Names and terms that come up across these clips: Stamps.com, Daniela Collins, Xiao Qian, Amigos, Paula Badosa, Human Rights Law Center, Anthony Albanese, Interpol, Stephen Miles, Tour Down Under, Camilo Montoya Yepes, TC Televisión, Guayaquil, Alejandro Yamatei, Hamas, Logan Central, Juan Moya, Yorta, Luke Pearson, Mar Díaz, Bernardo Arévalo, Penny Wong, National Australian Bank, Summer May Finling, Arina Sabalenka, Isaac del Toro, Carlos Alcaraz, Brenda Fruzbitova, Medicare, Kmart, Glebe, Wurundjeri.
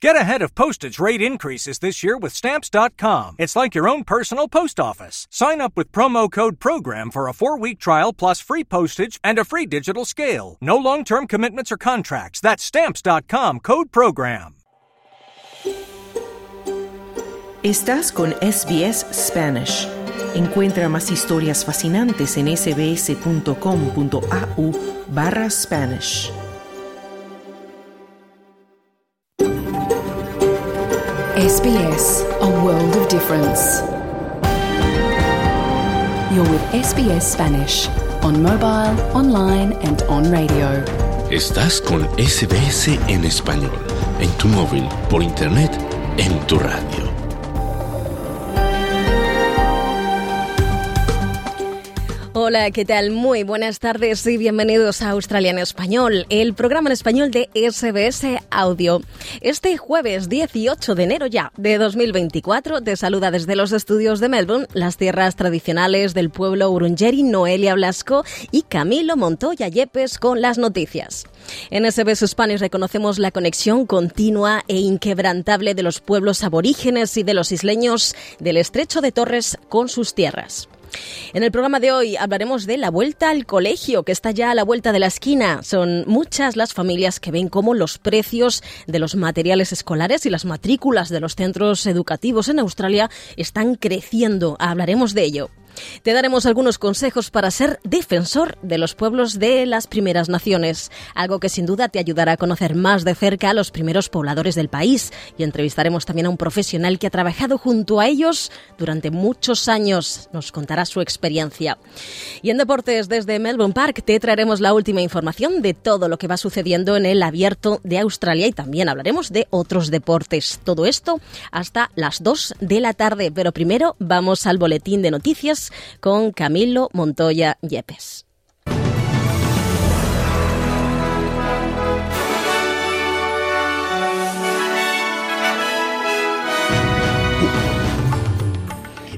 Get ahead of postage rate increases this year with Stamps.com. It's like your own personal post office. Sign up with promo code PROGRAM for a 4-week trial plus free postage and a free digital scale. No long-term commitments or contracts. That's Stamps.com, code PROGRAM. Estás con SBS Spanish. Encuentra más historias fascinantes en sbs.com.au/Spanish. SBS, a world of difference. You're with SBS Spanish, on mobile, online and on radio. Estás con SBS en español, en tu móvil, por internet, en tu radio. Hola, ¿qué tal? Muy buenas tardes y bienvenidos a Australia en Español, el programa en español de SBS Audio. Este jueves 18 de enero ya de 2024 te saluda desde los estudios de Melbourne, las tierras tradicionales del pueblo Wurundjeri, Noelia Blasco y Camilo Montoya Yepes con las noticias. En SBS Spanish reconocemos la conexión continua e inquebrantable de los pueblos aborígenes y de los isleños del Estrecho de Torres con sus tierras. En el programa de hoy hablaremos de la vuelta al colegio, que está ya a la vuelta de la esquina. Son muchas las familias que ven cómo los precios de los materiales escolares y las matrículas de los centros educativos en Australia están creciendo. Hablaremos de ello. Te daremos algunos consejos para ser defensor de los pueblos de las primeras naciones, algo que sin duda te ayudará a conocer más de cerca a los primeros pobladores del país, y entrevistaremos también a un profesional que ha trabajado junto a ellos durante muchos años. Nos contará su experiencia. Y en deportes, desde Melbourne Park te traeremos la última información de todo lo que va sucediendo en el Abierto de Australia, y también hablaremos de otros deportes. Todo esto hasta las 2 de la tarde, pero primero vamos al boletín de noticias con Camilo Montoya Yepes.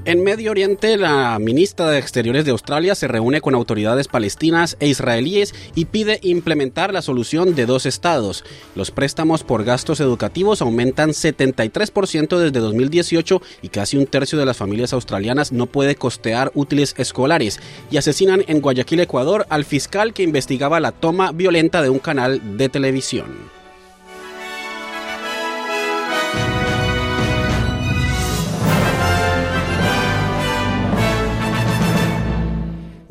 En Medio Oriente, la ministra de Exteriores de Australia se reúne con autoridades palestinas e israelíes y pide implementar la solución de dos estados. Los préstamos por gastos educativos aumentan 73% desde 2018 y casi un tercio de las familias australianas no puede costear útiles escolares. Y asesinan en Guayaquil, Ecuador, al fiscal que investigaba la toma violenta de un canal de televisión.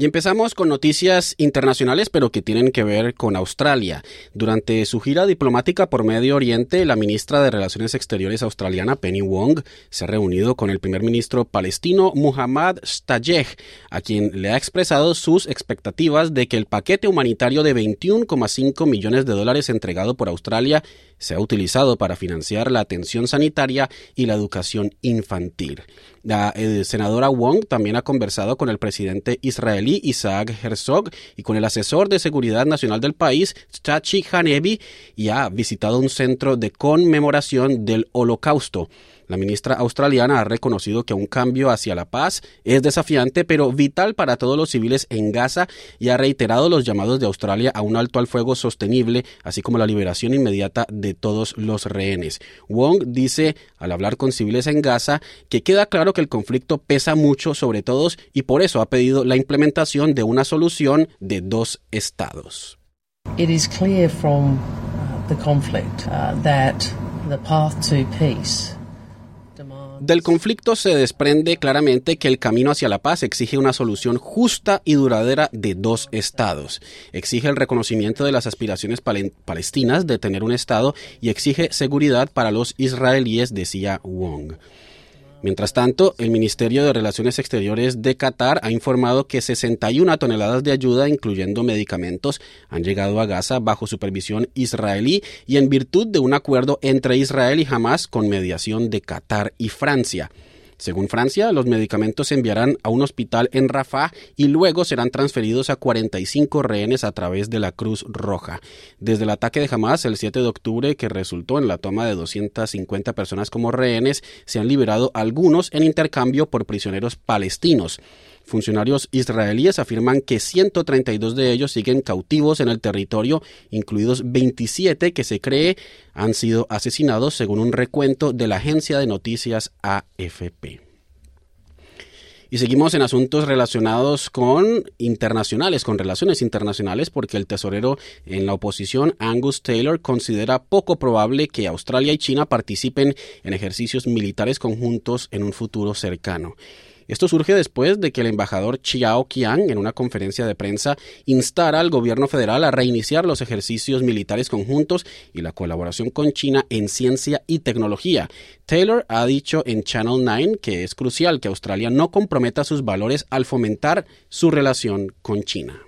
Y empezamos con noticias internacionales, pero que tienen que ver con Australia. Durante su gira diplomática por Medio Oriente, la ministra de Relaciones Exteriores australiana, Penny Wong, se ha reunido con el primer ministro palestino, Muhammad Shtayeh, a quien le ha expresado sus expectativas de que el paquete humanitario de $21.5 millones entregado por Australia se ha utilizado para financiar la atención sanitaria y la educación infantil. La senadora Wong también ha conversado con el presidente israelí Isaac Herzog y con el asesor de seguridad nacional del país, Tzachi Haneevi, y ha visitado un centro de conmemoración del Holocausto. La ministra australiana ha reconocido que un cambio hacia la paz es desafiante, pero vital para todos los civiles en Gaza, y ha reiterado los llamados de Australia a un alto al fuego sostenible, así como la liberación inmediata de todos los rehenes. Wong dice, al hablar con civiles en Gaza, que queda claro que el conflicto pesa mucho sobre todos y por eso ha pedido la implementación de una solución de dos estados. It is clear from the conflict that the path to peace. Del conflicto se desprende claramente que el camino hacia la paz exige una solución justa y duradera de dos estados. Exige el reconocimiento de las aspiraciones palestinas de tener un estado y exige seguridad para los israelíes, decía Wong. Mientras tanto, el Ministerio de Relaciones Exteriores de Qatar ha informado que 61 toneladas de ayuda, incluyendo medicamentos, han llegado a Gaza bajo supervisión israelí y en virtud de un acuerdo entre Israel y Hamas con mediación de Qatar y Francia. Según Francia, los medicamentos se enviarán a un hospital en Rafah y luego serán transferidos a 45 rehenes a través de la Cruz Roja. Desde el ataque de Hamas el 7 de octubre, que resultó en la toma de 250 personas como rehenes, se han liberado algunos en intercambio por prisioneros palestinos. Funcionarios israelíes afirman que 132 de ellos siguen cautivos en el territorio, incluidos 27 que se cree han sido asesinados, según un recuento de la agencia de noticias AFP. Y seguimos en asuntos relacionados con relaciones internacionales, porque el tesorero en la oposición, Angus Taylor, considera poco probable que Australia y China participen en ejercicios militares conjuntos en un futuro cercano. Esto surge después de que el embajador Xiao Qian, en una conferencia de prensa, instara al gobierno federal a reiniciar los ejercicios militares conjuntos y la colaboración con China en ciencia y tecnología. Taylor ha dicho en Channel 9 que es crucial que Australia no comprometa sus valores al fomentar su relación con China.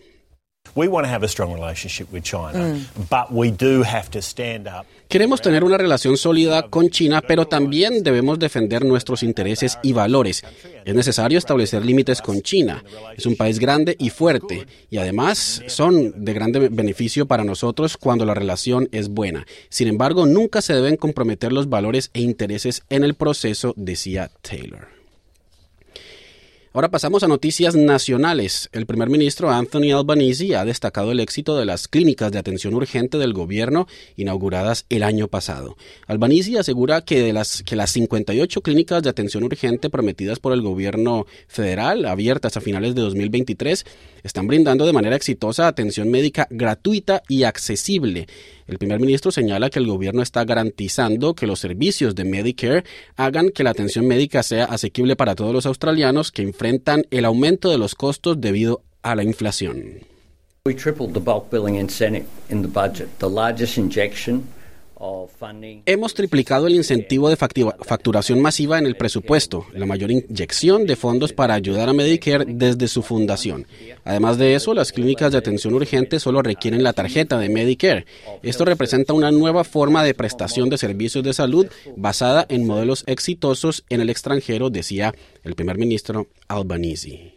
Queremos tener una relación sólida con China, pero también debemos defender nuestros intereses y valores. Es necesario establecer límites con China. Es un país grande y fuerte, y además son de gran beneficio para nosotros cuando la relación es buena. Sin embargo, nunca se deben comprometer los valores e intereses en el proceso, decía Taylor. Ahora pasamos a noticias nacionales. El primer ministro Anthony Albanese ha destacado el éxito de las clínicas de atención urgente del gobierno inauguradas el año pasado. Albanese asegura que las 58 clínicas de atención urgente prometidas por el gobierno federal, abiertas a finales de 2023, están brindando de manera exitosa atención médica gratuita y accesible. El primer ministro señala que el gobierno está garantizando que los servicios de Medicare hagan que la atención médica sea asequible para todos los australianos que enfrentan el aumento de los costos debido a la inflación. We tripled the bulk billing incentive in the budget, the largest injection. Hemos triplicado el incentivo de facturación masiva en el presupuesto, la mayor inyección de fondos para ayudar a Medicare desde su fundación. Además de eso, las clínicas de atención urgente solo requieren la tarjeta de Medicare. Esto representa una nueva forma de prestación de servicios de salud basada en modelos exitosos en el extranjero, decía el primer ministro Albanese.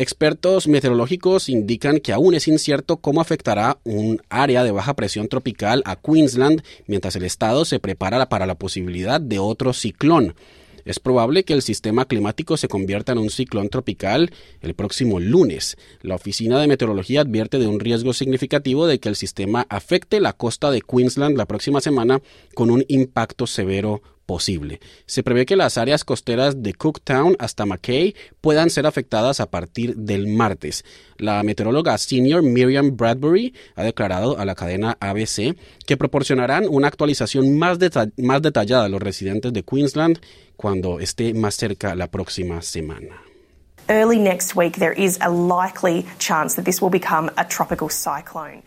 Expertos meteorológicos indican que aún es incierto cómo afectará un área de baja presión tropical a Queensland mientras el estado se prepara para la posibilidad de otro ciclón. Es probable que el sistema climático se convierta en un ciclón tropical el próximo lunes. La Oficina de Meteorología advierte de un riesgo significativo de que el sistema afecte la costa de Queensland la próxima semana con un impacto severo posible. Se prevé que las áreas costeras de Cooktown hasta Mackay puedan ser afectadas a partir del martes. La meteoróloga senior Miriam Bradbury ha declarado a la cadena ABC que proporcionarán una actualización más detallada a los residentes de Queensland cuando esté más cerca la próxima semana. Early next week there is a likely chance that this will become a tropical cyclone.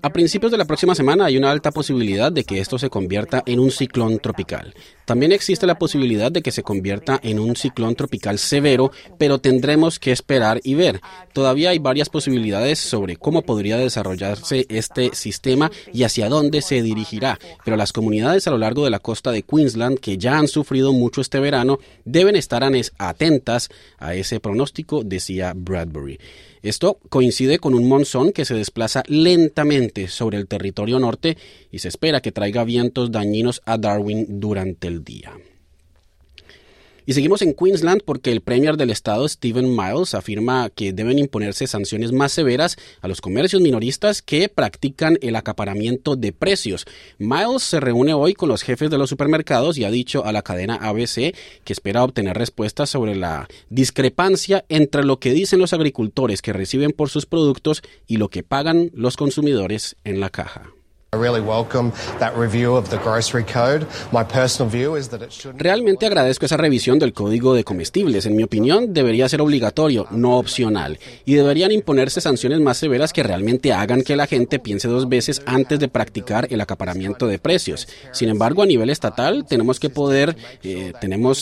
A principios de la próxima semana hay una alta posibilidad de que esto se convierta en un ciclón tropical. También existe la posibilidad de que se convierta en un ciclón tropical severo, pero tendremos que esperar y ver. Todavía hay varias posibilidades sobre cómo podría desarrollarse este sistema y hacia dónde se dirigirá, pero las comunidades a lo largo de la costa de Queensland que ya han sufrido mucho este verano deben estar atentas a ese pronóstico, decía Bradbury. Esto coincide con un monzón que se desplaza lentamente sobre el territorio norte y se espera que traiga vientos dañinos a Darwin durante el día. Y seguimos en Queensland porque el Premier del estado, Stephen Miles, afirma que deben imponerse sanciones más severas a los comercios minoristas que practican el acaparamiento de precios. Miles se reúne hoy con los jefes de los supermercados y ha dicho a la cadena ABC que espera obtener respuestas sobre la discrepancia entre lo que dicen los agricultores que reciben por sus productos y lo que pagan los consumidores en la caja. Realmente agradezco esa revisión del código de comestibles. En mi opinión, debería ser obligatorio, no opcional. Y deberían imponerse sanciones más severas que realmente hagan que la gente piense dos veces antes de practicar el acaparamiento de precios. Sin embargo, a nivel estatal, tenemos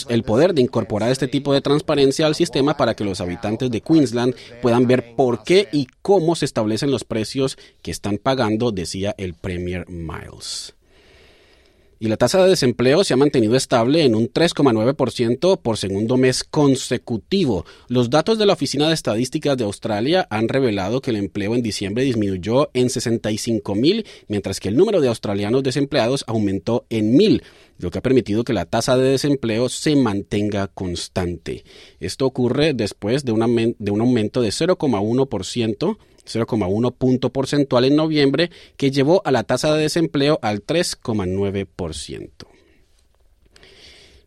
el poder de incorporar este tipo de transparencia al sistema para que los habitantes de Queensland puedan ver por qué y cómo se establecen los precios que están pagando, decía el Premier Miles. y la tasa de desempleo se ha mantenido estable en un 3,9% por segundo mes consecutivo. Los datos de la Oficina de Estadísticas de Australia han revelado que el empleo en diciembre disminuyó en 65,000, mientras que el número de australianos desempleados aumentó en 1,000, lo que ha permitido que la tasa de desempleo se mantenga constante. Esto ocurre después de un aumento de 0,1 punto porcentual en noviembre, que llevó a la tasa de desempleo al 3,9%.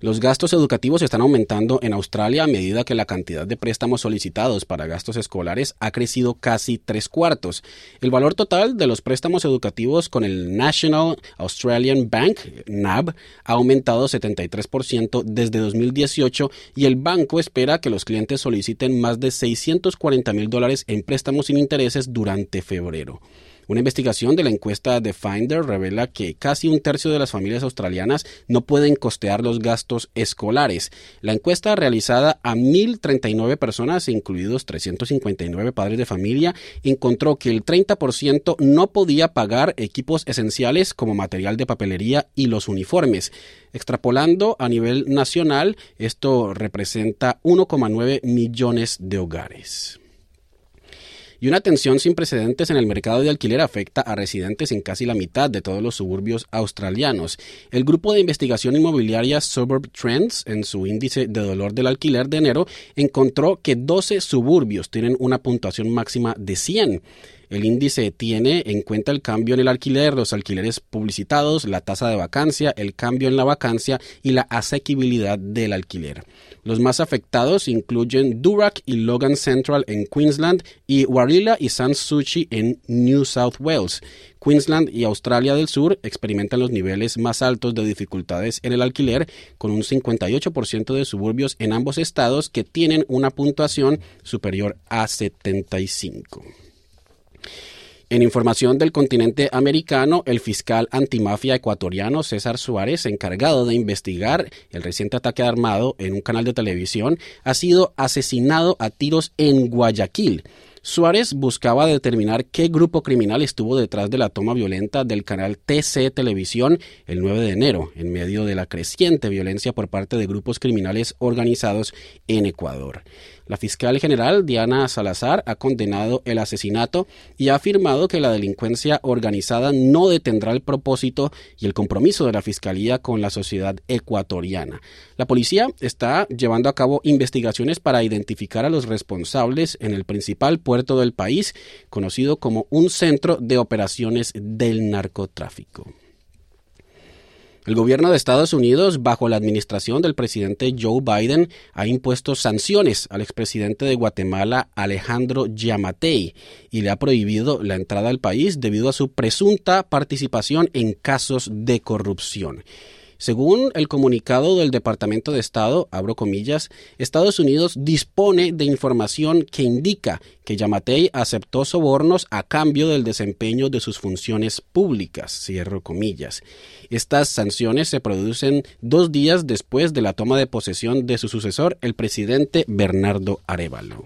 Los gastos educativos están aumentando en Australia a medida que la cantidad de préstamos solicitados para gastos escolares ha crecido casi 3/4. El valor total de los préstamos educativos con el National Australian Bank, NAB, ha aumentado 73% desde 2018 y el banco espera que los clientes soliciten más de $640,000 en préstamos sin intereses durante febrero. Una investigación de la encuesta de Finder revela que casi un tercio de las familias australianas no pueden costear los gastos escolares. La encuesta realizada a 1,039 personas, incluidos 359 padres de familia, encontró que el 30% no podía pagar equipos esenciales como material de papelería y los uniformes. Extrapolando a nivel nacional, esto representa 1,9 millones de hogares. Y una tensión sin precedentes en el mercado de alquiler afecta a residentes en casi la mitad de todos los suburbios australianos. El grupo de investigación inmobiliaria Suburb Trends, en su índice de dolor del alquiler de enero, encontró que 12 suburbios tienen una puntuación máxima de 100. El índice tiene en cuenta el cambio en el alquiler, los alquileres publicitados, la tasa de vacancia, el cambio en la vacancia y la asequibilidad del alquiler. Los más afectados incluyen Durack y Logan Central en Queensland y Warilla y Sansoochi en New South Wales. Queensland y Australia del Sur experimentan los niveles más altos de dificultades en el alquiler, con un 58% de suburbios en ambos estados que tienen una puntuación superior a 75. En información del continente americano, el fiscal antimafia ecuatoriano César Suárez, encargado de investigar el reciente ataque armado en un canal de televisión, ha sido asesinado a tiros en Guayaquil. Suárez buscaba determinar qué grupo criminal estuvo detrás de la toma violenta del canal TC Televisión el 9 de enero, en medio de la creciente violencia por parte de grupos criminales organizados en Ecuador. La fiscal general Diana Salazar ha condenado el asesinato y ha afirmado que la delincuencia organizada no detendrá el propósito y el compromiso de la fiscalía con la sociedad ecuatoriana. La policía está llevando a cabo investigaciones para identificar a los responsables en el principal puerto del país, conocido como un centro de operaciones del narcotráfico. El gobierno de Estados Unidos, bajo la administración del presidente Joe Biden, ha impuesto sanciones al expresidente de Guatemala, Alejandro Yamatei, y le ha prohibido la entrada al país debido a su presunta participación en casos de corrupción. Según el comunicado del Departamento de Estado, abro comillas, Estados Unidos dispone de información que indica que Yamatei aceptó sobornos a cambio del desempeño de sus funciones públicas, cierro comillas. Estas sanciones se producen 2 días después de la toma de posesión de su sucesor, el presidente Bernardo Arévalo.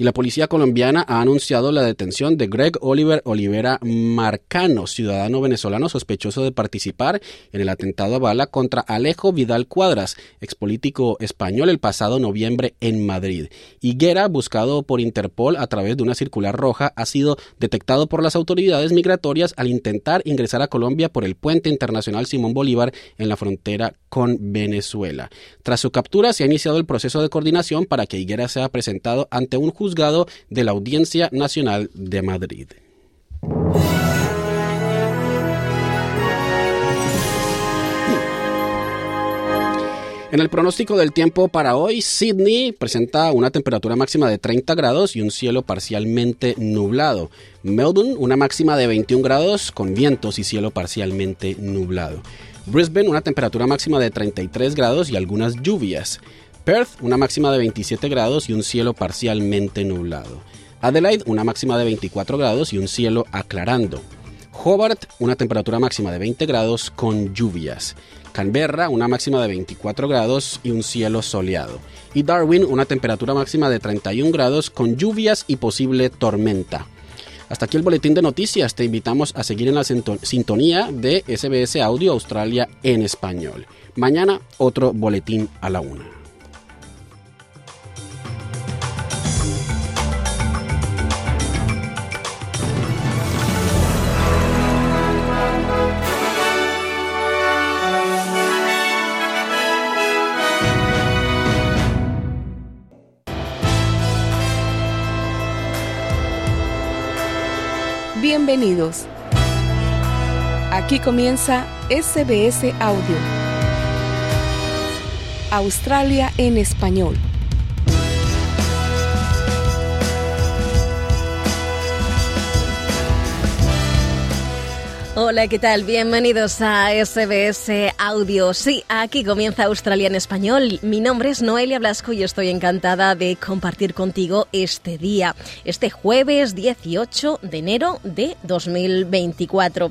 Y la policía colombiana ha anunciado la detención de Greg Oliver Olivera Marcano, ciudadano venezolano sospechoso de participar en el atentado a bala contra Alejo Vidal Cuadras, expolítico español, el pasado noviembre en Madrid. Higuera, buscado por Interpol a través de una circular roja, ha sido detectado por las autoridades migratorias al intentar ingresar a Colombia por el puente internacional Simón Bolívar en la frontera con Venezuela. Tras su captura, se ha iniciado el proceso de coordinación para que Higuera sea presentado ante un juzgado de la Audiencia Nacional de Madrid. En el pronóstico del tiempo para hoy, Sydney presenta una temperatura máxima de 30 grados y un cielo parcialmente nublado. Melbourne, una máxima de 21 grados con vientos y cielo parcialmente nublado. Brisbane, una temperatura máxima de 33 grados y algunas lluvias. Perth, una máxima de 27 grados y un cielo parcialmente nublado. Adelaide, una máxima de 24 grados y un cielo aclarando. Hobart, una temperatura máxima de 20 grados con lluvias. Canberra, una máxima de 24 grados y un cielo soleado. Y Darwin, una temperatura máxima de 31 grados con lluvias y posible tormenta. Hasta aquí el boletín de noticias. Te invitamos a seguir en la sintonía de SBS Audio Australia en español. Mañana otro boletín a la 1:00. Bienvenidos. Aquí comienza SBS Audio. Australia en español. Hola, ¿qué tal? Bienvenidos a SBS Audio. Sí, aquí comienza Australia en Español. Mi nombre es Noelia Blasco y estoy encantada de compartir contigo este día, este jueves 18 de enero de 2024.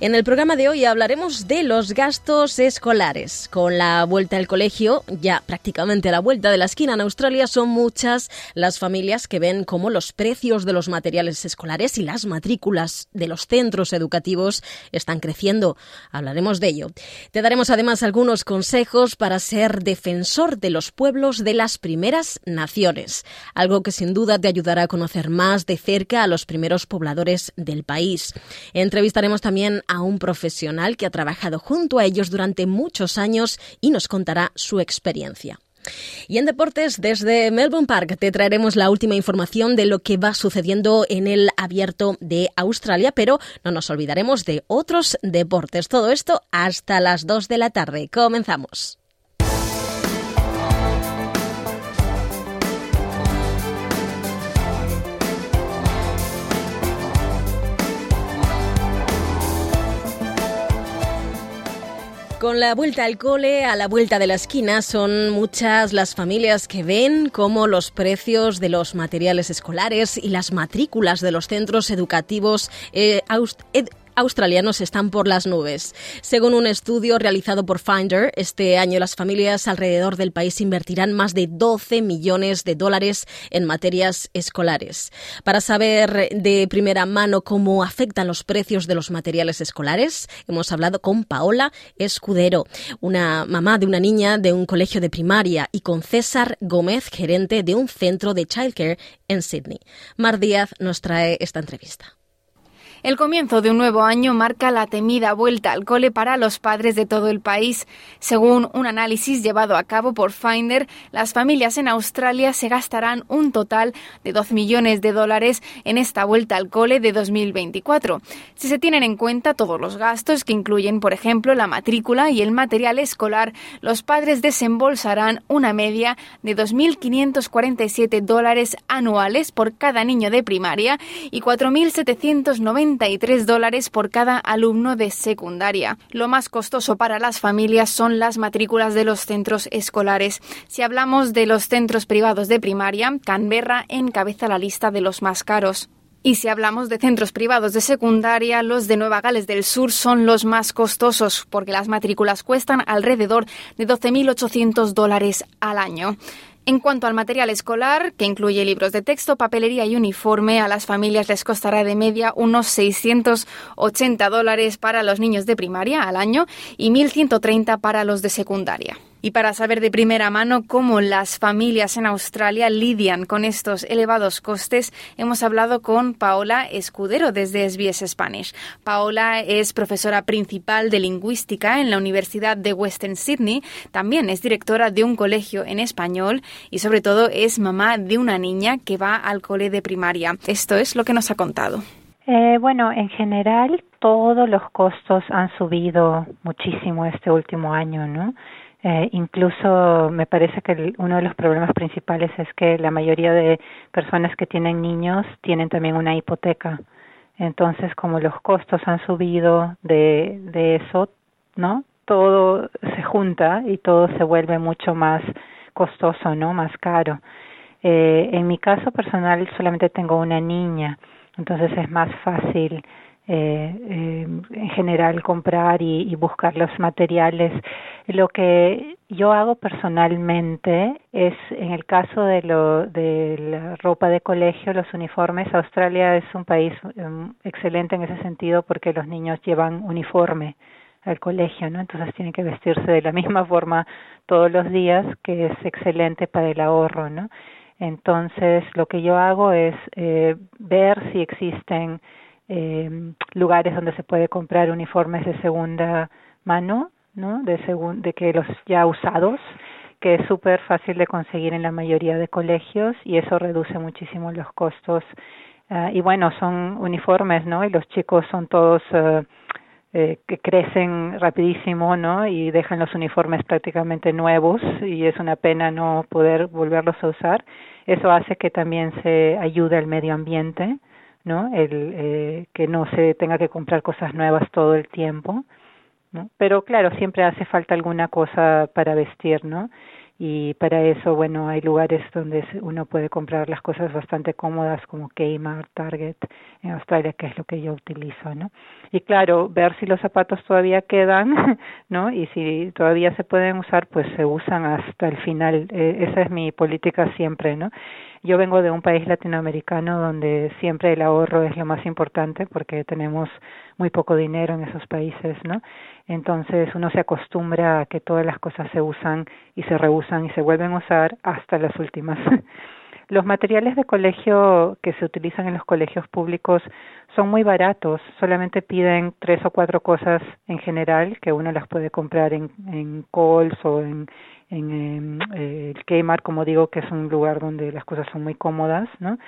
En el programa de hoy hablaremos de los gastos escolares. Con la vuelta al colegio, ya prácticamente a la vuelta de la esquina en Australia, son muchas las familias que ven cómo los precios de los materiales escolares y las matrículas de los centros educativos están creciendo. Hablaremos de ello. Te daremos además algunos consejos para ser defensor de los pueblos de las primeras naciones, algo que sin duda te ayudará a conocer más de cerca a los primeros pobladores del país. Entrevistaremos también a un profesional que ha trabajado junto a ellos durante muchos años y nos contará su experiencia. Y en deportes, desde Melbourne Park te traeremos la última información de lo que va sucediendo en el Abierto de Australia, pero no nos olvidaremos de otros deportes. Todo esto hasta las 2 de la tarde. Comenzamos. Con la vuelta al cole, a la vuelta de la esquina, son muchas las familias que ven cómo los precios de los materiales escolares y las matrículas de los centros educativos australianos están por las nubes. Según un estudio realizado por Finder, este año las familias alrededor del país invertirán más de 12 millones de dólares en materias escolares. Para saber de primera mano cómo afectan los precios de los materiales escolares, hemos hablado con Paola Escudero, una mamá de una niña de un colegio de primaria, y con César Gómez, gerente de un centro de childcare en Sydney. Mar Díaz nos trae esta entrevista. El comienzo de un nuevo año marca la temida vuelta al cole para los padres de todo el país. Según un análisis llevado a cabo por Finder, las familias en Australia se gastarán un total de 2 millones de dólares en esta vuelta al cole de 2024, si se tienen en cuenta todos los gastos que incluyen, por ejemplo, la matrícula y el material escolar. Los padres desembolsarán una media de 2.547 dólares anuales por cada niño de primaria y 4.790 $33 por cada alumno de secundaria. Lo más costoso para las familias son las matrículas de los centros escolares. Si hablamos de los centros privados de primaria, Canberra encabeza la lista de los más caros. Y si hablamos de centros privados de secundaria, los de Nueva Gales del Sur son los más costosos, porque las matrículas cuestan alrededor de $12.800 al año. En cuanto al material escolar, que incluye libros de texto, papelería y uniforme, a las familias les costará de media unos $680 para los niños de primaria al año y $1.130 para los de secundaria. Y para saber de primera mano cómo las familias en Australia lidian con estos elevados costes, hemos hablado con Paola Escudero desde SBS Spanish. Paola es profesora principal de lingüística en la Universidad de Western Sydney, también es directora de un colegio en español y sobre todo es mamá de una niña que va al cole de primaria. Esto es lo que nos ha contado. Bueno, en general todos los costos han subido muchísimo este último año, ¿no? Incluso me parece que uno de los problemas principales es que la mayoría de personas que tienen niños tienen también una hipoteca. Entonces, como los costos han subido de eso, ¿no? Todo se junta y todo se vuelve mucho más costoso, ¿no? Más caro. En mi caso personal solamente tengo una niña, entonces es más fácil en general comprar y buscar los materiales Lo que yo hago personalmente es, en el caso de la ropa de colegio, los uniformes, Australia es un país excelente en ese sentido porque los niños llevan uniforme al colegio, ¿no? Entonces tienen que vestirse de la misma forma todos los días, que es excelente para el ahorro, ¿no? Entonces lo que yo hago es ver si existen lugares donde se puede comprar uniformes de segunda mano, ¿no? De que los ya usados, que es súper fácil de conseguir en la mayoría de colegios y eso reduce muchísimo los costos. Y bueno, son uniformes, ¿no? Y los chicos son todos que crecen rapidísimo, ¿no? Y dejan los uniformes prácticamente nuevos y es una pena no poder volverlos a usar. Eso hace que también se ayude al medio ambiente, ¿no? Que no se tenga que comprar cosas nuevas todo el tiempo, ¿no? Pero claro, siempre hace falta alguna cosa para vestir, ¿no? Y para eso, bueno, hay lugares donde uno puede comprar las cosas bastante cómodas como Kmart, Target en Australia, que es lo que yo utilizo, ¿no? Y claro, ver si los zapatos todavía quedan, ¿no? Y si todavía se pueden usar, pues se usan hasta el final. Esa es mi política siempre, ¿no? Yo vengo de un país latinoamericano donde siempre el ahorro es lo más importante porque tenemos muy poco dinero en esos países, ¿no? Entonces uno se acostumbra a que todas las cosas se usan y se reusan y se vuelven a usar hasta las últimas. Los materiales de colegio que se utilizan en los colegios públicos son muy baratos, solamente piden 3 o 4 cosas en general que uno las puede comprar en Coles o en el Kmart, como digo, que es un lugar donde las cosas son muy cómodas, ¿no?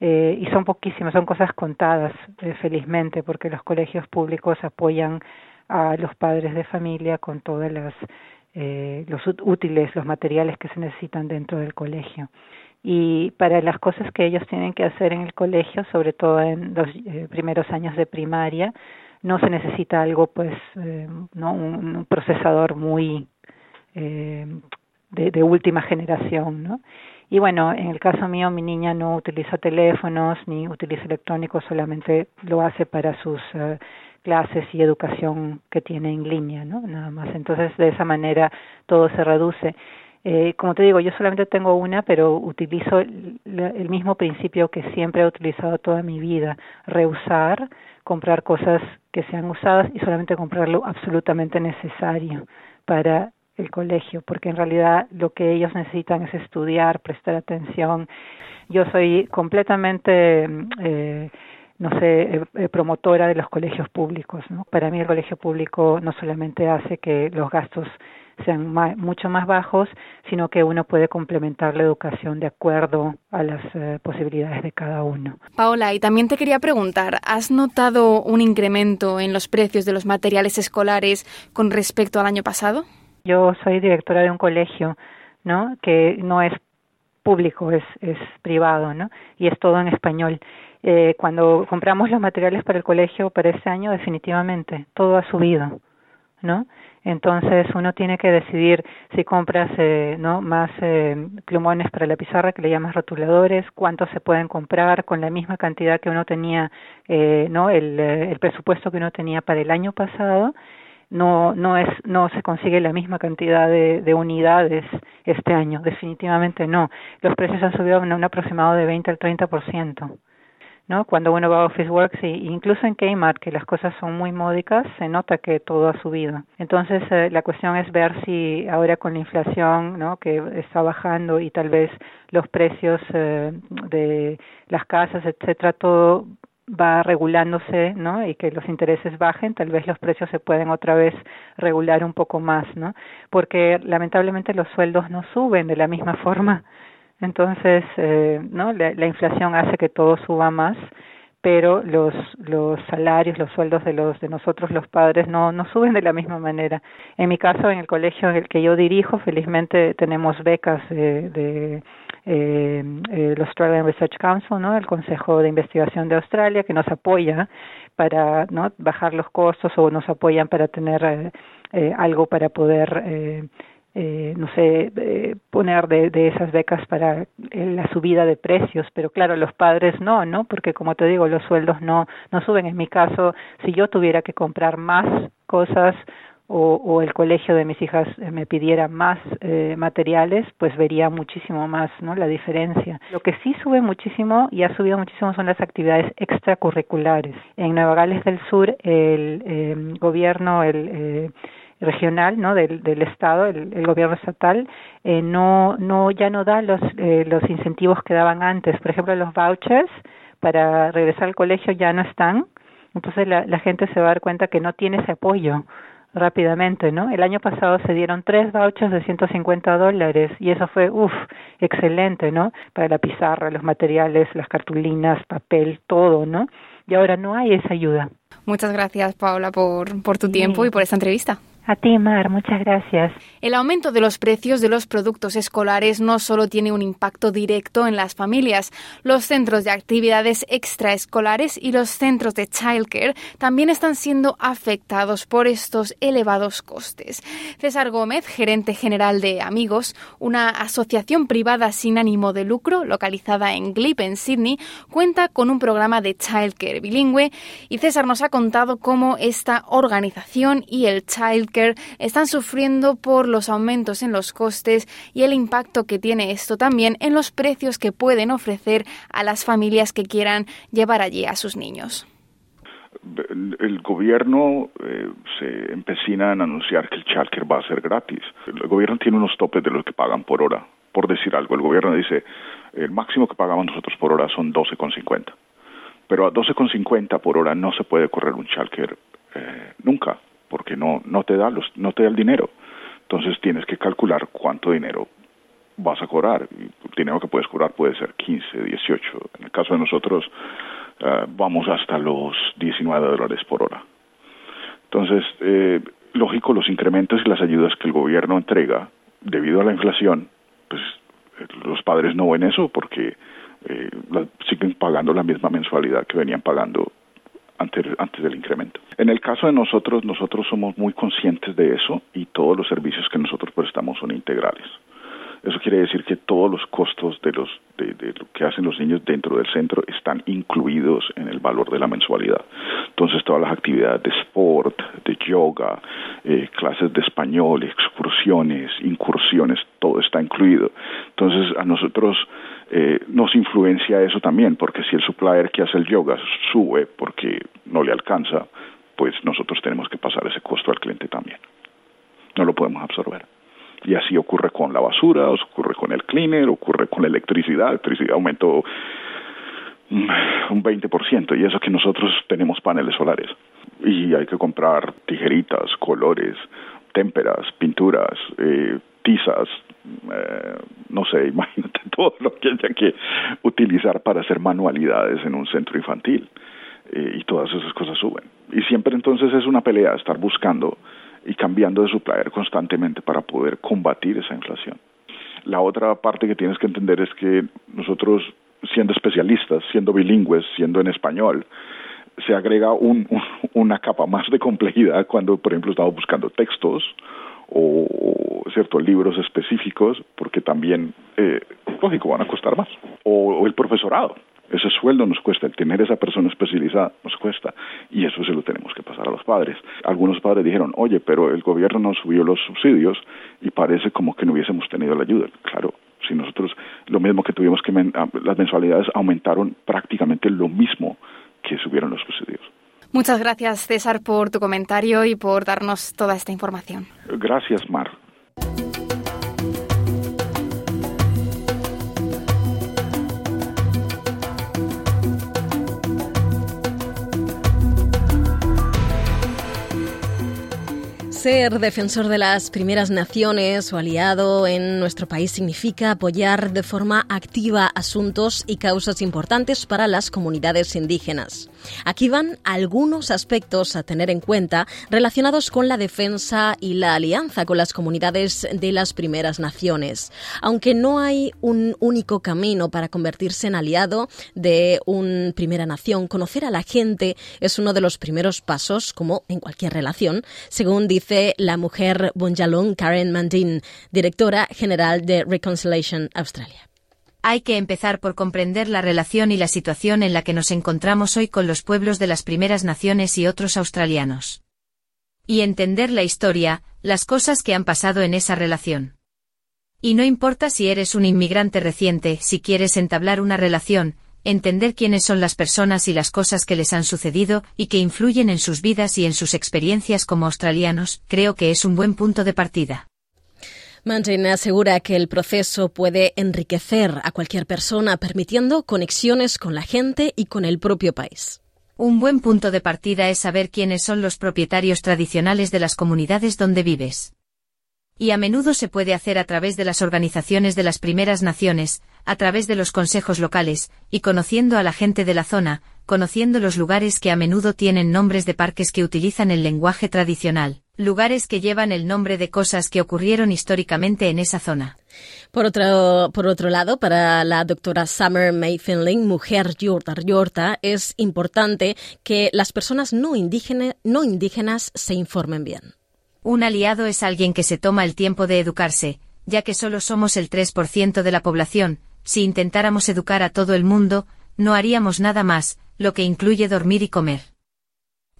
Y son poquísimas, son cosas contadas, felizmente, porque los colegios públicos apoyan a los padres de familia con todas los útiles, los materiales que se necesitan dentro del colegio. Y para las cosas que ellos tienen que hacer en el colegio, sobre todo en los primeros años de primaria, no se necesita algo, pues, no un procesador muy de última generación, ¿no? Y bueno, en el caso mío, mi niña no utiliza teléfonos ni utiliza electrónicos, solamente lo hace para sus clases y educación que tiene en línea, ¿no? Nada más. Entonces, de esa manera todo se reduce. Como te digo, yo solamente tengo una, pero utilizo el mismo principio que siempre he utilizado toda mi vida: reusar, comprar cosas que sean usadas y solamente comprar lo absolutamente necesario para el colegio, porque en realidad lo que ellos necesitan es estudiar, prestar atención. Yo soy completamente promotora de los colegios públicos, ¿no? Para mí el colegio público no solamente hace que los gastos sean mucho más bajos, sino que uno puede complementar la educación de acuerdo a las posibilidades de cada uno. Paola, y también te quería preguntar, ¿has notado un incremento en los precios de los materiales escolares con respecto al año pasado? Yo soy directora de un colegio, ¿no? Que no es público, es privado, ¿no? Y es todo en español. Cuando compramos los materiales para el colegio para este año, definitivamente todo ha subido, ¿no? Entonces uno tiene que decidir si compras más plumones para la pizarra, que le llamas rotuladores, cuántos se pueden comprar con la misma cantidad que uno tenía, el presupuesto que uno tenía para el año pasado. No se consigue la misma cantidad de unidades este año, definitivamente no. Los precios han subido en un aproximado de 20 al 30%. ¿No? Cuando uno va a Officeworks, incluso en Kmart, que las cosas son muy módicas, se nota que todo ha subido. Entonces, la cuestión es ver si ahora con la inflación, ¿no?, que está bajando y tal vez los precios de las casas, etcétera, todo va regulándose, ¿no?, y que los intereses bajen, tal vez los precios se pueden otra vez regular un poco más, ¿no? Porque lamentablemente los sueldos no suben de la misma forma. Entonces, la inflación hace que todo suba más, pero los salarios, los sueldos de nosotros los padres no suben de la misma manera. En mi caso, en el colegio en el que yo dirijo, felizmente tenemos becas el Australian Research Council, ¿no?, el Consejo de Investigación de Australia, que nos apoya para, ¿no?, bajar los costos, o nos apoyan para tener algo para poder poner de esas becas para la subida de precios, pero claro, los padres no, porque como te digo, los sueldos no suben. En mi caso, si yo tuviera que comprar más cosas o el colegio de mis hijas me pidiera más materiales, pues vería muchísimo más, ¿no?, la diferencia. Lo que sí sube muchísimo y ha subido muchísimo son las actividades extracurriculares. En Nueva Gales del Sur el gobierno regional, ¿no?, del estado, el gobierno estatal ya no da los incentivos que daban antes. Por ejemplo, los vouchers para regresar al colegio ya no están. Entonces la gente se va a dar cuenta que no tiene ese apoyo rápidamente, ¿no? El año pasado se dieron 3 vouchers de $150 y eso fue, excelente, ¿no? Para la pizarra, los materiales, las cartulinas, papel, todo, ¿no? Y ahora no hay esa ayuda. Muchas gracias, Paola, por tu tiempo y por esta entrevista. A ti, Mar, muchas gracias. El aumento de los precios de los productos escolares no solo tiene un impacto directo en las familias. Los centros de actividades extraescolares y los centros de childcare también están siendo afectados por estos elevados costes. César Gómez, gerente general de Amigos, una asociación privada sin ánimo de lucro localizada en Glebe, en Sydney, cuenta con un programa de childcare bilingüe, y César nos ha contado cómo esta organización y el childcare están sufriendo por los aumentos en los costes y el impacto que tiene esto también en los precios que pueden ofrecer a las familias que quieran llevar allí a sus niños. El gobierno se empecina en anunciar que el childcare va a ser gratis. El gobierno tiene unos topes de lo que pagan por hora. Por decir algo, el gobierno dice, el máximo que pagamos nosotros por hora son 12,50. Pero a 12,50 por hora no se puede correr un childcare nunca, porque no te da el dinero. Entonces tienes que calcular cuánto dinero vas a cobrar. El dinero que puedes cobrar puede ser 15, 18. En el caso de nosotros vamos hasta los $19 por hora. Entonces, lógico, los incrementos y las ayudas que el gobierno entrega debido a la inflación, pues los padres no ven eso porque siguen pagando la misma mensualidad que venían pagando antes del incremento. En el caso de nosotros somos muy conscientes de eso y todos los servicios que nosotros prestamos son integrales. Eso quiere decir que todos los costos de lo que hacen los niños dentro del centro están incluidos en el valor de la mensualidad. Entonces todas las actividades de sport, de yoga, clases de español, excursiones, incursiones, todo está incluido. Entonces a nosotros nos influencia eso también, porque si el supplier que hace el yoga sube porque no le alcanza, pues nosotros tenemos que pasar ese costo al cliente también. No lo podemos absorber. Y así ocurre con la basura, ocurre con el cleaner, ocurre con la electricidad. La electricidad aumentó un 20%, y eso que nosotros tenemos paneles solares. Y hay que comprar tijeritas, colores, témperas, pinturas, tizas, no sé, imagínate todo lo que haya que utilizar para hacer manualidades en un centro infantil. Y todas esas cosas suben. Y siempre entonces es una pelea estar buscando y cambiando de supplier constantemente para poder combatir esa inflación. La otra parte que tienes que entender es que nosotros, siendo especialistas, siendo bilingües, siendo en español, se agrega una capa más de complejidad cuando, por ejemplo, estamos buscando textos o ciertos libros específicos, porque también, lógico, van a costar más. O el profesorado. Ese sueldo nos cuesta, el tener esa persona especializada nos cuesta, y eso se lo tenemos que pasar a los padres. Algunos padres dijeron, oye, pero el gobierno nos subió los subsidios y parece como que no hubiésemos tenido la ayuda. Claro, si nosotros, lo mismo que tuvimos que, las mensualidades aumentaron prácticamente lo mismo que subieron los subsidios. Muchas gracias, César, por tu comentario y por darnos toda esta información. Gracias, Mar. Ser defensor de las Primeras Naciones o aliado en nuestro país significa apoyar de forma activa asuntos y causas importantes para las comunidades indígenas. Aquí van algunos aspectos a tener en cuenta relacionados con la defensa y la alianza con las comunidades de las Primeras Naciones. Aunque no hay un único camino para convertirse en aliado de una Primera Nación, conocer a la gente es uno de los primeros pasos, como en cualquier relación, según dice la mujer Bunjalung Karen Mundine, directora general de Reconciliation Australia. Hay que empezar por comprender la relación y la situación en la que nos encontramos hoy con los pueblos de las Primeras Naciones y otros australianos. y entender la historia, las cosas que han pasado en esa relación. Y no importa si eres un inmigrante reciente, si quieres entablar una relación, entender quiénes son las personas y las cosas que les han sucedido y que influyen en sus vidas y en sus experiencias como australianos, creo que es un buen punto de partida. Mundine asegura que el proceso puede enriquecer a cualquier persona, permitiendo conexiones con la gente y con el propio país. Un buen punto de partida es saber quiénes son los propietarios tradicionales de las comunidades donde vives. Y a menudo se puede hacer a través de las organizaciones de las Primeras Naciones, a través de los consejos locales, y conociendo a la gente de la zona, conociendo los lugares que a menudo tienen nombres de parques que utilizan el lenguaje tradicional, lugares que llevan el nombre de cosas que ocurrieron históricamente en esa zona. Por otro lado, para la doctora Summer May Finling, mujer yorta, es importante que las personas no indígenas se informen bien. Un aliado es alguien que se toma el tiempo de educarse, ya que solo somos el 3% de la población. Si intentáramos educar a todo el mundo, no haríamos nada más, lo que incluye dormir y comer.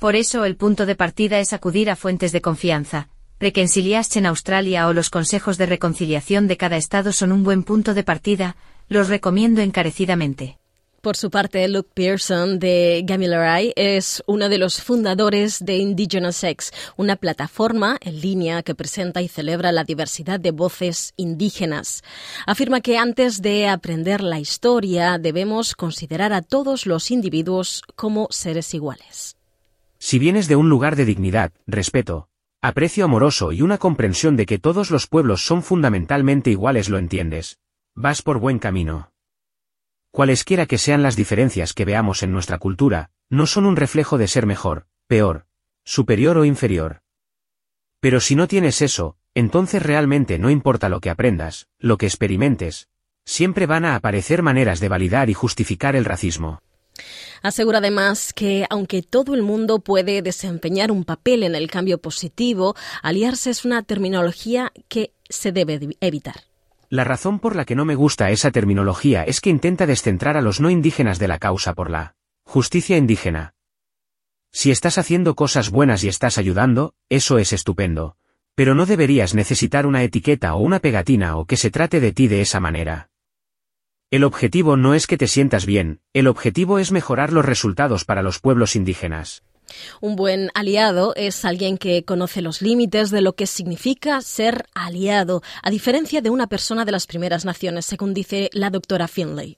Por eso el punto de partida es acudir a fuentes de confianza. Reconciliation Australia o los consejos de reconciliación de cada estado son un buen punto de partida, los recomiendo encarecidamente. Por su parte, Luke Pearson de Gamilaroi es uno de los fundadores de Indigenous X, una plataforma en línea que presenta y celebra la diversidad de voces indígenas. Afirma que antes de aprender la historia debemos considerar a todos los individuos como seres iguales. Si vienes de un lugar de dignidad, respeto, aprecio amoroso y una comprensión de que todos los pueblos son fundamentalmente iguales, lo entiendes. Vas por buen camino. Cualesquiera que sean las diferencias que veamos en nuestra cultura, no son un reflejo de ser mejor, peor, superior o inferior. Pero si no tienes eso, entonces realmente no importa lo que aprendas, lo que experimentes, siempre van a aparecer maneras de validar y justificar el racismo. Asegura además que, aunque todo el mundo puede desempeñar un papel en el cambio positivo, aliarse es una terminología que se debe evitar. La razón por la que no me gusta esa terminología es que intenta descentrar a los no indígenas de la causa por la justicia indígena. Si estás haciendo cosas buenas y estás ayudando, eso es estupendo, pero no deberías necesitar una etiqueta o una pegatina o que se trate de ti de esa manera. El objetivo no es que te sientas bien, el objetivo es mejorar los resultados para los pueblos indígenas. Un buen aliado es alguien que conoce los límites de lo que significa ser aliado, a diferencia de una persona de las Primeras Naciones, según dice la doctora Finlay.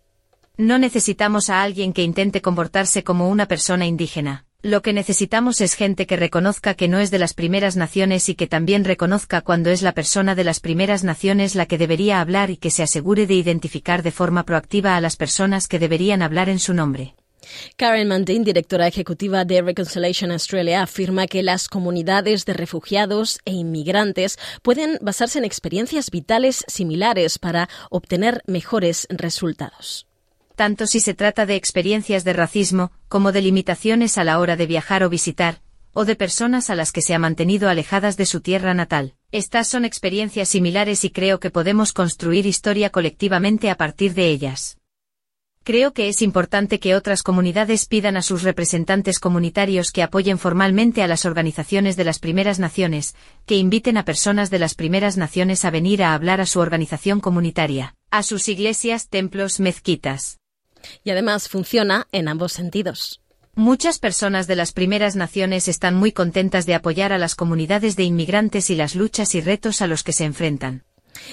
No necesitamos a alguien que intente comportarse como una persona indígena. Lo que necesitamos es gente que reconozca que no es de las Primeras Naciones y que también reconozca cuando es la persona de las Primeras Naciones la que debería hablar y que se asegure de identificar de forma proactiva a las personas que deberían hablar en su nombre. Karen Mundine, directora ejecutiva de Reconciliation Australia, afirma que las comunidades de refugiados e inmigrantes pueden basarse en experiencias vitales similares para obtener mejores resultados. Tanto si se trata de experiencias de racismo, como de limitaciones a la hora de viajar o visitar, o de personas a las que se ha mantenido alejadas de su tierra natal. Estas son experiencias similares y creo que podemos construir historia colectivamente a partir de ellas. Creo que es importante que otras comunidades pidan a sus representantes comunitarios que apoyen formalmente a las organizaciones de las Primeras Naciones, que inviten a personas de las Primeras Naciones a venir a hablar a su organización comunitaria, a sus iglesias, templos, mezquitas. Y además funciona en ambos sentidos. Muchas personas de las Primeras Naciones están muy contentas de apoyar a las comunidades de inmigrantes y las luchas y retos a los que se enfrentan.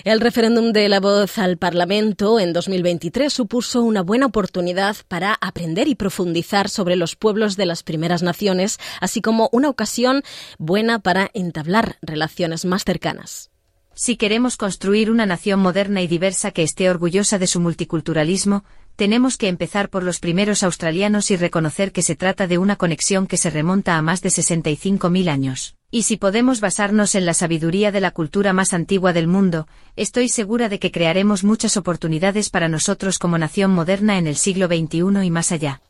El referéndum de la voz al Parlamento en 2023 supuso una buena oportunidad para aprender y profundizar sobre los pueblos de las Primeras Naciones, así como una ocasión buena para entablar relaciones más cercanas. Si queremos construir una nación moderna y diversa que esté orgullosa de su multiculturalismo, tenemos que empezar por los primeros australianos y reconocer que se trata de una conexión que se remonta a más de 65.000 años. Y si podemos basarnos en la sabiduría de la cultura más antigua del mundo, estoy segura de que crearemos muchas oportunidades para nosotros como nación moderna en el siglo XXI y más allá.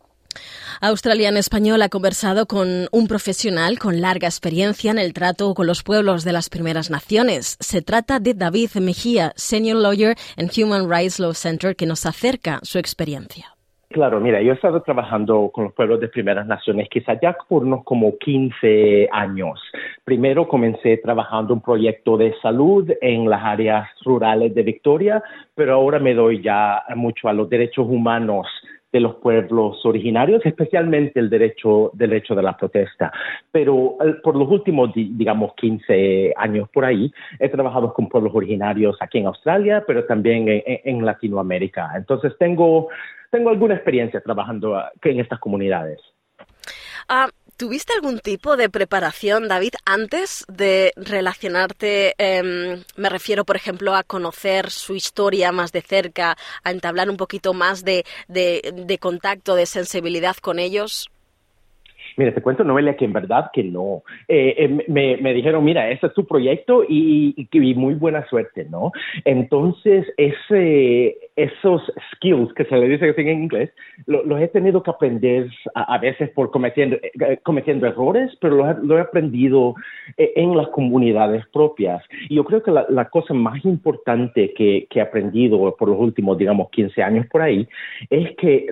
Australia en Español ha conversado con un profesional con larga experiencia en el trato con los pueblos de las Primeras Naciones. Se trata de David Mejía, Senior Lawyer en Human Rights Law Center, que nos acerca su experiencia. Claro, mira, yo he estado trabajando con los pueblos de Primeras Naciones quizás ya por unos como 15 años. Primero comencé trabajando un proyecto de salud en las áreas rurales de Victoria, pero ahora me doy ya mucho a los derechos humanos de los pueblos originarios, especialmente el derecho de la protesta. Pero por los últimos, digamos, 15 años por ahí, he trabajado con pueblos originarios aquí en Australia, pero también en Latinoamérica. Entonces tengo alguna experiencia trabajando en estas comunidades. ¿Tuviste algún tipo de preparación, David, antes de relacionarte? Me refiero, por ejemplo, a conocer su historia más de cerca, a entablar un poquito más de contacto, de sensibilidad con ellos. Mira, te cuento, Noelia, que en verdad que no. Me dijeron, mira, ese es tu proyecto y muy buena suerte, ¿no? Entonces, esos skills, que se le dice en inglés, los he tenido que aprender a veces por cometiendo errores, pero los he aprendido en las comunidades propias. Y yo creo que la cosa más importante que he aprendido por los últimos, digamos, 15 años por ahí, es que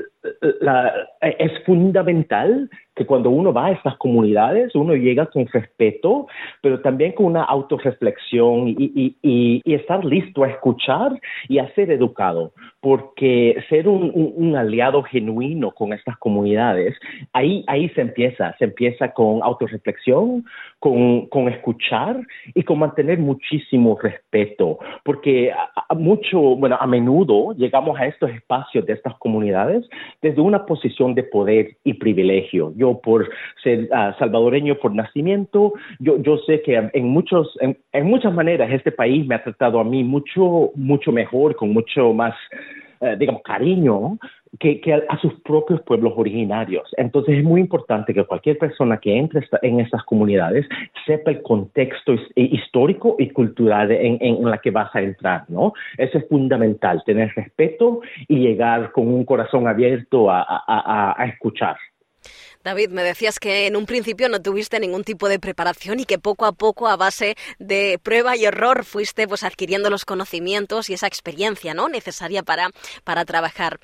es fundamental que cuando uno va a estas comunidades, uno llega con respeto, pero también con una autorreflexión y estar listo a escuchar y a ser educado, porque ser un aliado genuino con estas comunidades, ahí se empieza con autorreflexión, con escuchar y con mantener muchísimo respeto, porque a menudo llegamos a estos espacios de estas comunidades desde una posición de poder y privilegio. Yo, por ser salvadoreño por nacimiento, yo sé que en muchas maneras este país me ha tratado a mí mucho mejor, con mucho más, digamos, cariño que a sus propios pueblos originarios. Entonces es muy importante que cualquier persona que entre en estas comunidades sepa el contexto histórico y cultural en la que vas a entrar, ¿no? Eso es fundamental, tener respeto y llegar con un corazón abierto a escuchar. David, me decías que en un principio no tuviste ningún tipo de preparación y que poco a poco, a base de prueba y error, fuiste pues adquiriendo los conocimientos y esa experiencia, ¿no?, necesaria para trabajar.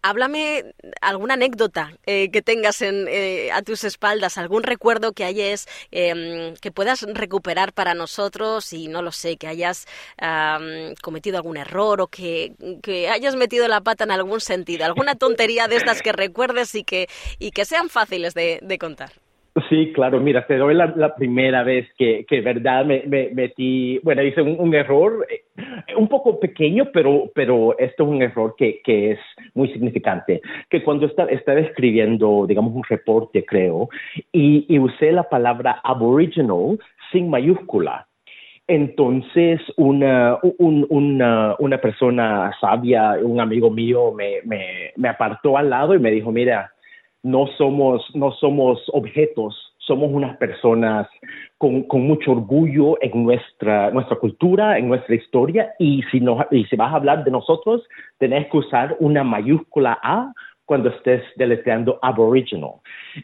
Háblame alguna anécdota que tengas a tus espaldas, algún recuerdo que hayas que puedas recuperar para nosotros y, no lo sé, que hayas cometido algún error o que hayas metido la pata en algún sentido, alguna tontería de estas que recuerdes y que sean fáciles de contar. Sí, claro, mira, te doy la primera vez que verdad me metí, bueno, hice un error un poco pequeño, pero esto es un error que es muy significante, que cuando estaba escribiendo, digamos, un reporte, creo, y usé la palabra aboriginal sin mayúscula. Entonces, una persona sabia, un amigo mío, me apartó al lado y me dijo, mira, no somos objetos, somos unas personas con mucho orgullo en nuestra cultura, en nuestra historia, y si vas a hablar de nosotros, tenés que usar una mayúscula A cuando estés deletreando aboriginal.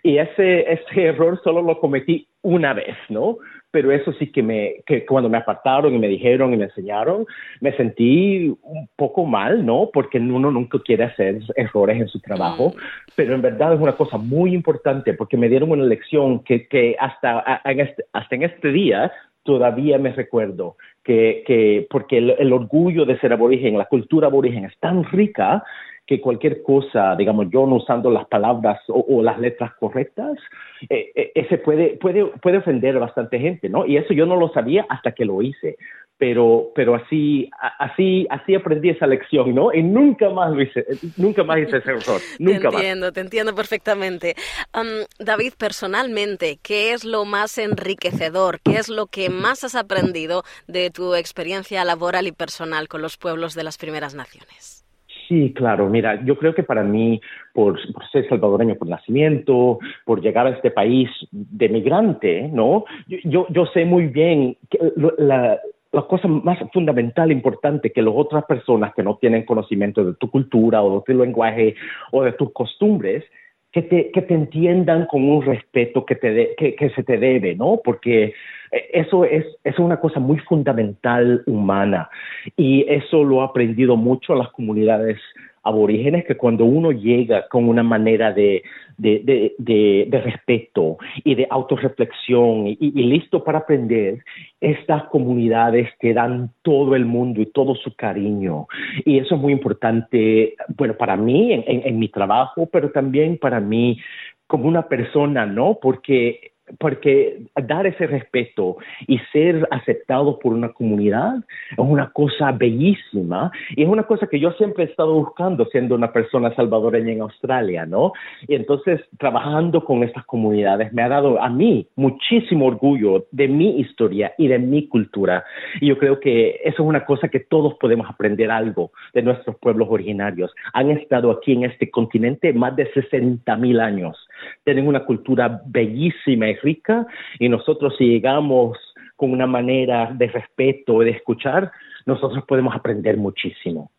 Y ese error solo lo cometí una vez, ¿no? Pero eso sí que cuando me apartaron y me dijeron y me enseñaron, me sentí un poco mal, ¿no? Porque uno nunca quiere hacer errores en su trabajo, pero en verdad es una cosa muy importante porque me dieron una lección que hasta en este día todavía me recuerdo, que porque el orgullo de ser aborigen, la cultura aborigen es tan rica que cualquier cosa, digamos, yo no usando las palabras o las letras correctas, ese puede ofender a bastante gente, ¿no? Y eso yo no lo sabía hasta que lo hice, pero así aprendí esa lección, ¿no? Y nunca más hice ese error, nunca más. Te entiendo perfectamente. David, personalmente, ¿qué es lo más enriquecedor? ¿Qué es lo que más has aprendido de tu experiencia laboral y personal con los pueblos de las Primeras Naciones? Sí, claro. Mira, yo creo que para mí, por ser salvadoreño por nacimiento, por llegar a este país de migrante, ¿no? Yo sé muy bien que la cosa más fundamental, importante, que las otras personas que no tienen conocimiento de tu cultura o de tu lenguaje o de tus costumbres, que te entiendan con un respeto que se te debe, ¿no? Porque eso es una cosa muy fundamental humana y eso lo he aprendido mucho en las comunidades aborígenes que cuando uno llega con una manera de respeto y de autorreflexión y listo para aprender, estas comunidades te dan todo el mundo y todo su cariño. Y eso es muy importante, bueno, para mí, en mi trabajo, pero también para mí como una persona, ¿no? Porque dar ese respeto y ser aceptado por una comunidad es una cosa bellísima y es una cosa que yo siempre he estado buscando siendo una persona salvadoreña en Australia, ¿no? Y entonces, trabajando con estas comunidades me ha dado a mí muchísimo orgullo de mi historia y de mi cultura. Y yo creo que eso es una cosa que todos podemos aprender algo de nuestros pueblos originarios. Han estado aquí en este continente más de 60,000 años. Tienen una cultura bellísima y rica, y nosotros, si llegamos con una manera de respeto y de escuchar, nosotros podemos aprender muchísimo.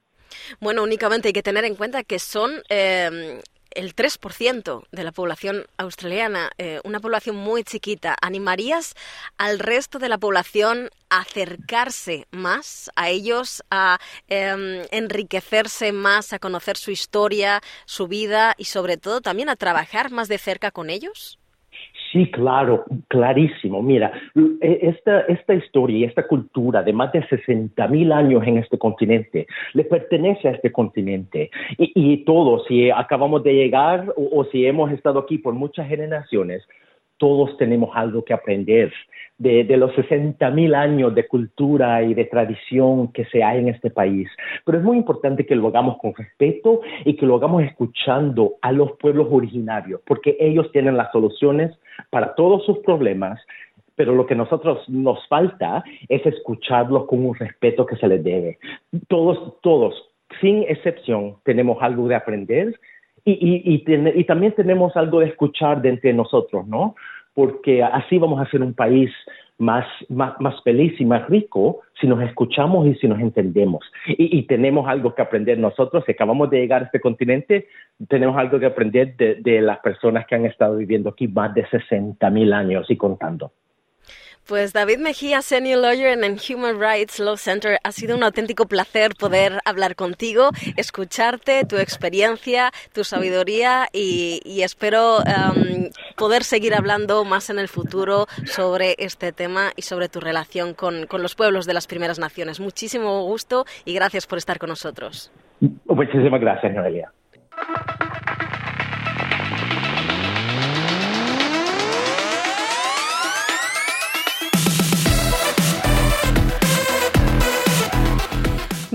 Bueno, únicamente hay que tener en cuenta que son el 3% de la población australiana, una población muy chiquita. ¿Animarías al resto de la población a acercarse más a ellos, a enriquecerse más, a conocer su historia, su vida y sobre todo también a trabajar más de cerca con ellos? Sí, claro, clarísimo. Mira, esta historia y esta cultura de más de 60,000 años en este continente, le pertenece a este continente. Y todos, si acabamos de llegar o si hemos estado aquí por muchas generaciones, todos tenemos algo que aprender de los 60,000 años de cultura y de tradición que se hay en este país. Pero es muy importante que lo hagamos con respeto y que lo hagamos escuchando a los pueblos originarios, porque ellos tienen las soluciones para todos sus problemas, pero lo que nosotros nos falta es escucharlos con un respeto que se les debe. Todos, sin excepción, tenemos algo de aprender y también tenemos algo de escuchar de entre nosotros, ¿no? Porque así vamos a hacer un país más feliz y más rico si nos escuchamos y si nos entendemos. Y tenemos algo que aprender nosotros, si acabamos de llegar a este continente, tenemos algo que aprender de las personas que han estado viviendo aquí más de 60,000 años y contando. Pues David Mejía, Senior Lawyer en el Human Rights Law Center, ha sido un auténtico placer poder hablar contigo, escucharte, tu experiencia, tu sabiduría y espero poder seguir hablando más en el futuro sobre este tema y sobre tu relación con los pueblos de las Primeras Naciones. Muchísimo gusto y gracias por estar con nosotros. Muchísimas gracias, Noelia.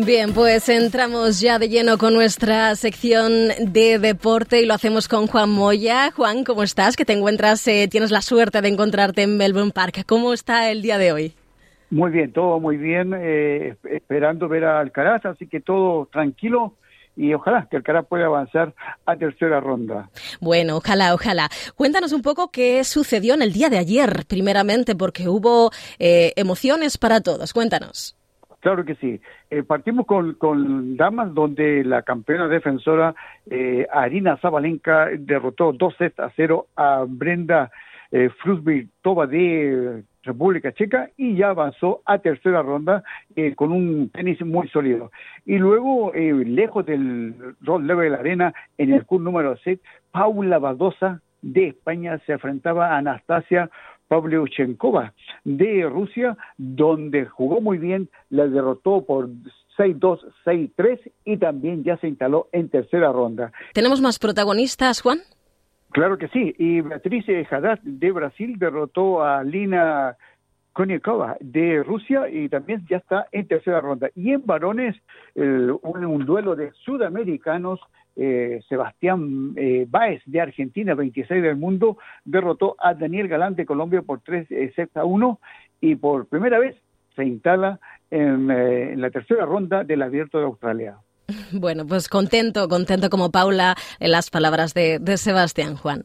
Bien, pues entramos ya de lleno con nuestra sección de deporte y lo hacemos con Juan Moya. Juan, ¿cómo estás? Que te encuentras, tienes la suerte de encontrarte en Melbourne Park. ¿Cómo está el día de hoy? Muy bien, todo muy bien, esperando ver a Alcaraz, así que todo tranquilo. Y ojalá que Alcaraz pueda avanzar a tercera ronda. Bueno, ojalá. Cuéntanos un poco qué sucedió en el día de ayer, primeramente, porque hubo emociones para todos. Cuéntanos. Claro que sí. Partimos con damas, donde la campeona defensora Arina Sabalenka derrotó 2-0 a Brenda Fruzbitova de República Checa y ya avanzó a tercera ronda con un tenis muy sólido. Y luego, lejos del roll level de la arena, en el curso número 6, Paula Badosa de España se enfrentaba a Anastasia Pavlyuchenkova de Rusia, donde jugó muy bien, la derrotó por 6-2, 6-3 y también ya se instaló en tercera ronda. ¿Tenemos más protagonistas, Juan? Claro que sí, y Beatriz Haddad de Brasil derrotó a Lina Koninkova de Rusia y también ya está en tercera ronda. Y en varones, un duelo de sudamericanos, Sebastián Báez de Argentina, 26 del mundo, derrotó a Daniel Galán de Colombia por 3-1 y por primera vez se instala en la tercera ronda del Abierto de Australia. Bueno, pues contento como Paula en las palabras de Sebastián, Juan.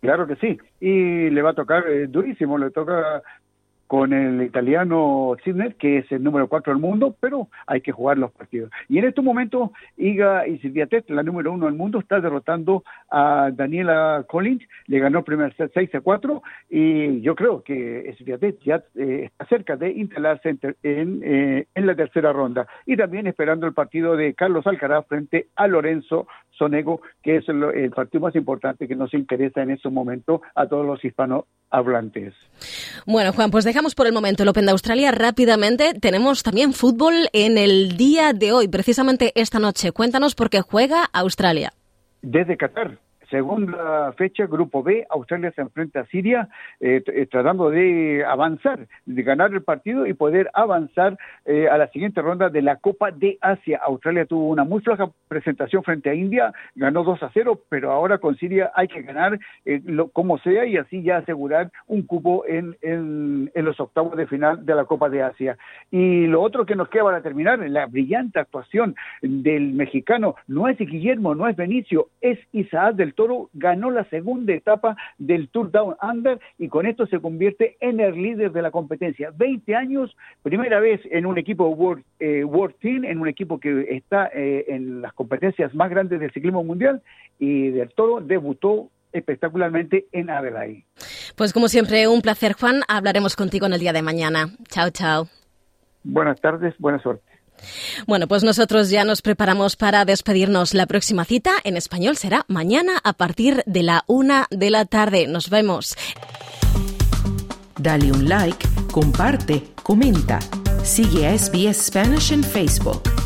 Claro que sí, y le va a tocar durísimo, le toca con el italiano Sidner, que es el número 4 del mundo, pero hay que jugar los partidos. Y en estos momentos, Iga y Silvia Tet, la número 1 del mundo, está derrotando a Daniela Collins, le ganó el primer set 6-4, y yo creo que Silvia Tet ya está cerca de instalarse en la tercera ronda. Y también esperando el partido de Carlos Alcaraz frente a Lorenzo Sonego, que es el partido más importante que nos interesa en estos momentos a todos los hispanohablantes. Bueno, Juan, pues dejamos por el momento el Open de Australia rápidamente. Tenemos también fútbol en el día de hoy, precisamente esta noche. Cuéntanos por qué juega Australia. Desde Qatar. Segunda fecha, Grupo B, Australia se enfrenta a Siria, tratando de avanzar, de ganar el partido y poder avanzar a la siguiente ronda de la Copa de Asia. Australia tuvo una muy floja presentación frente a India, ganó 2-0, pero ahora con Siria hay que ganar como sea y así ya asegurar un cupo en los octavos de final de la Copa de Asia. Y lo otro que nos queda para terminar, la brillante actuación del mexicano, no es Guillermo, no es Benicio, es Isaac del Toro, ganó la segunda etapa del Tour Down Under y con esto se convierte en el líder de la competencia. 20 años, primera vez en un equipo World Team, en un equipo que está en las competencias más grandes del ciclismo mundial, y del Toro debutó espectacularmente en Adelaide. Pues como siempre, un placer, Juan. Hablaremos contigo en el día de mañana. Chao, chao. Buenas tardes, buena suerte. Bueno, pues nosotros ya nos preparamos para despedirnos. La próxima cita en español será mañana a partir de la 1:00 p.m. Nos vemos. Dale un like, comparte, comenta. Sigue a SBS Spanish en Facebook.